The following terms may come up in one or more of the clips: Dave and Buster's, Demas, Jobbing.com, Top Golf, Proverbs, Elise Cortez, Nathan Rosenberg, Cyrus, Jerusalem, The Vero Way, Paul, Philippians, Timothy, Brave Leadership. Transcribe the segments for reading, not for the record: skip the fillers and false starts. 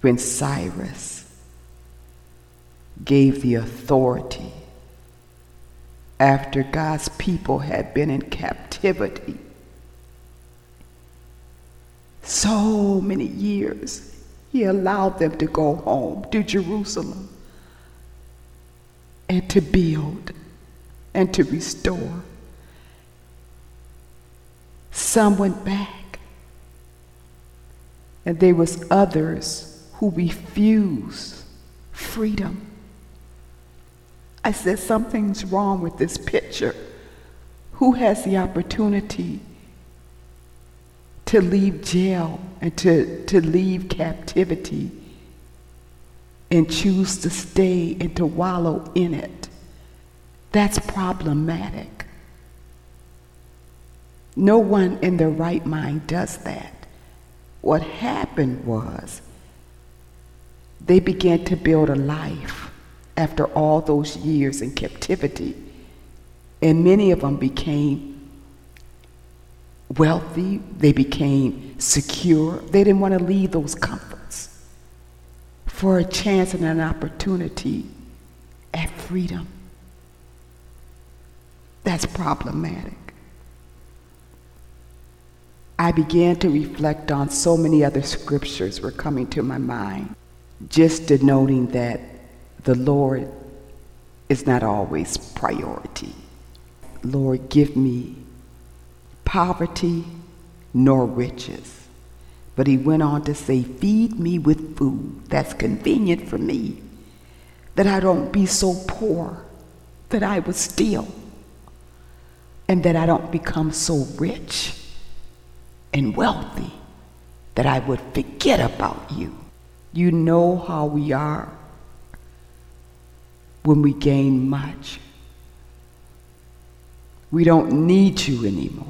when Cyrus gave the authority after God's people had been in captivity so many years. He allowed them to go home to Jerusalem and to build and to restore. Some went back, and there was others who refused freedom. I said, something's wrong with this picture. Who has the opportunity to leave jail and to leave captivity and choose to stay and to wallow in it? That's problematic. No one in their right mind does that. What happened was they began to build a life after all those years in captivity, and many of them became wealthy, they became secure. They didn't want to leave those comforts for a chance and an opportunity at freedom. That's problematic. I began to reflect on so many other scriptures were coming to my mind, just denoting that the Lord is not always priority. Lord, give me poverty nor riches. But he went on to say, feed me with food that's convenient for me, that I don't be so poor that I would steal, and that I don't become so rich and wealthy that I would forget about you. You know how we are when we gain much. We don't need you anymore.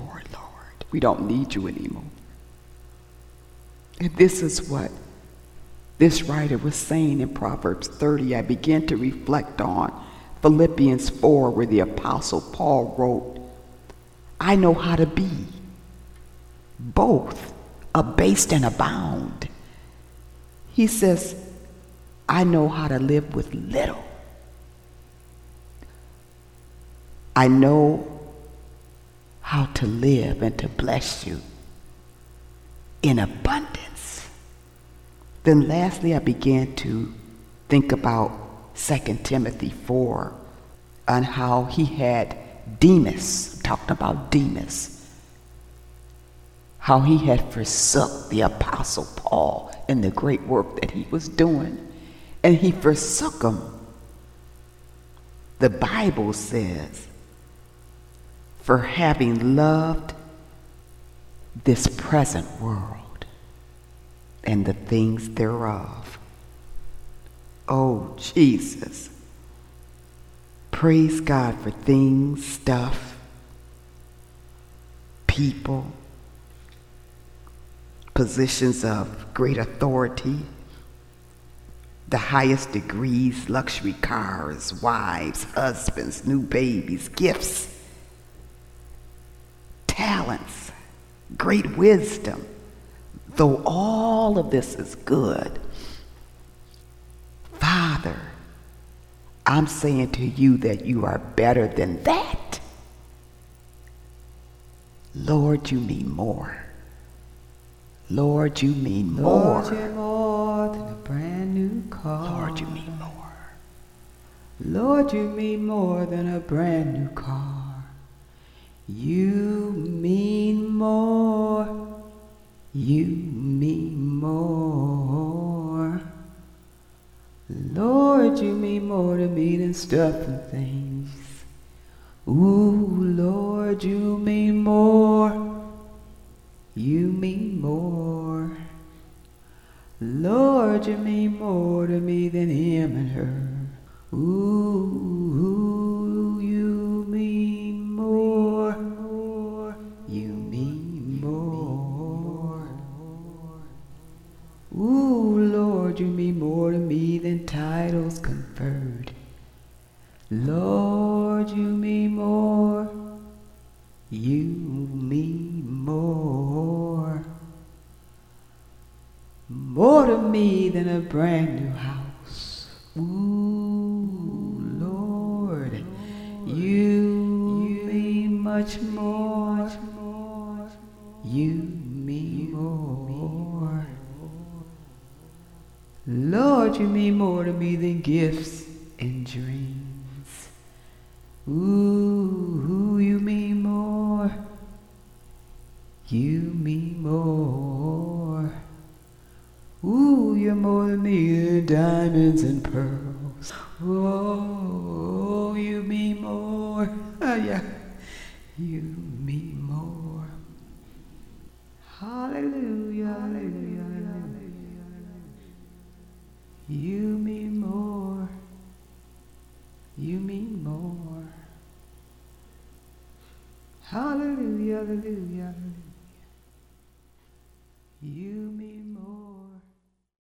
We don't need you anymore. And this is what this writer was saying in Proverbs 30. I began to reflect on Philippians 4, where the Apostle Paul wrote, I know how to be both abased and abound. He says, I know how to live with little. I know how to live and to bless you in abundance. Then lastly, I began to think about 2 Timothy 4 on how he had Demas, talking about Demas, how he had forsook the Apostle Paul in the great work that he was doing, and he forsook him. The Bible says, for having loved this present world and the things thereof. Oh, Jesus. Praise God for things, stuff, people, positions of great authority, the highest degrees, luxury cars, wives, husbands, new babies, gifts, talents, great wisdom. Though all of this is good, Father, I'm saying to you that you are better than that. Lord, you mean more. Lord, you mean more. Lord, you're more than a brand new car. Lord, you mean more. Lord, you mean more than a brand new car. You mean more, you mean more. Lord, you mean more to me than stuff and things. Ooh, Lord, you mean more, you mean more. Lord, you mean more to me than him and her. Ooh, you mean more, you mean more. Ooh, Lord, you mean more to me than titles conferred. Lord, you mean more, you mean more. more to me than a brand new house. Ooh, Lord, you mean much more. You mean more. Lord, you mean more to me than gifts and dreams. Ooh, you mean more. You mean more. Ooh, you're more than me than diamonds and pearls. Oh, you mean more. Oh, yeah. You mean more. Hallelujah, hallelujah, hallelujah. You mean more. You mean more. Hallelujah, hallelujah.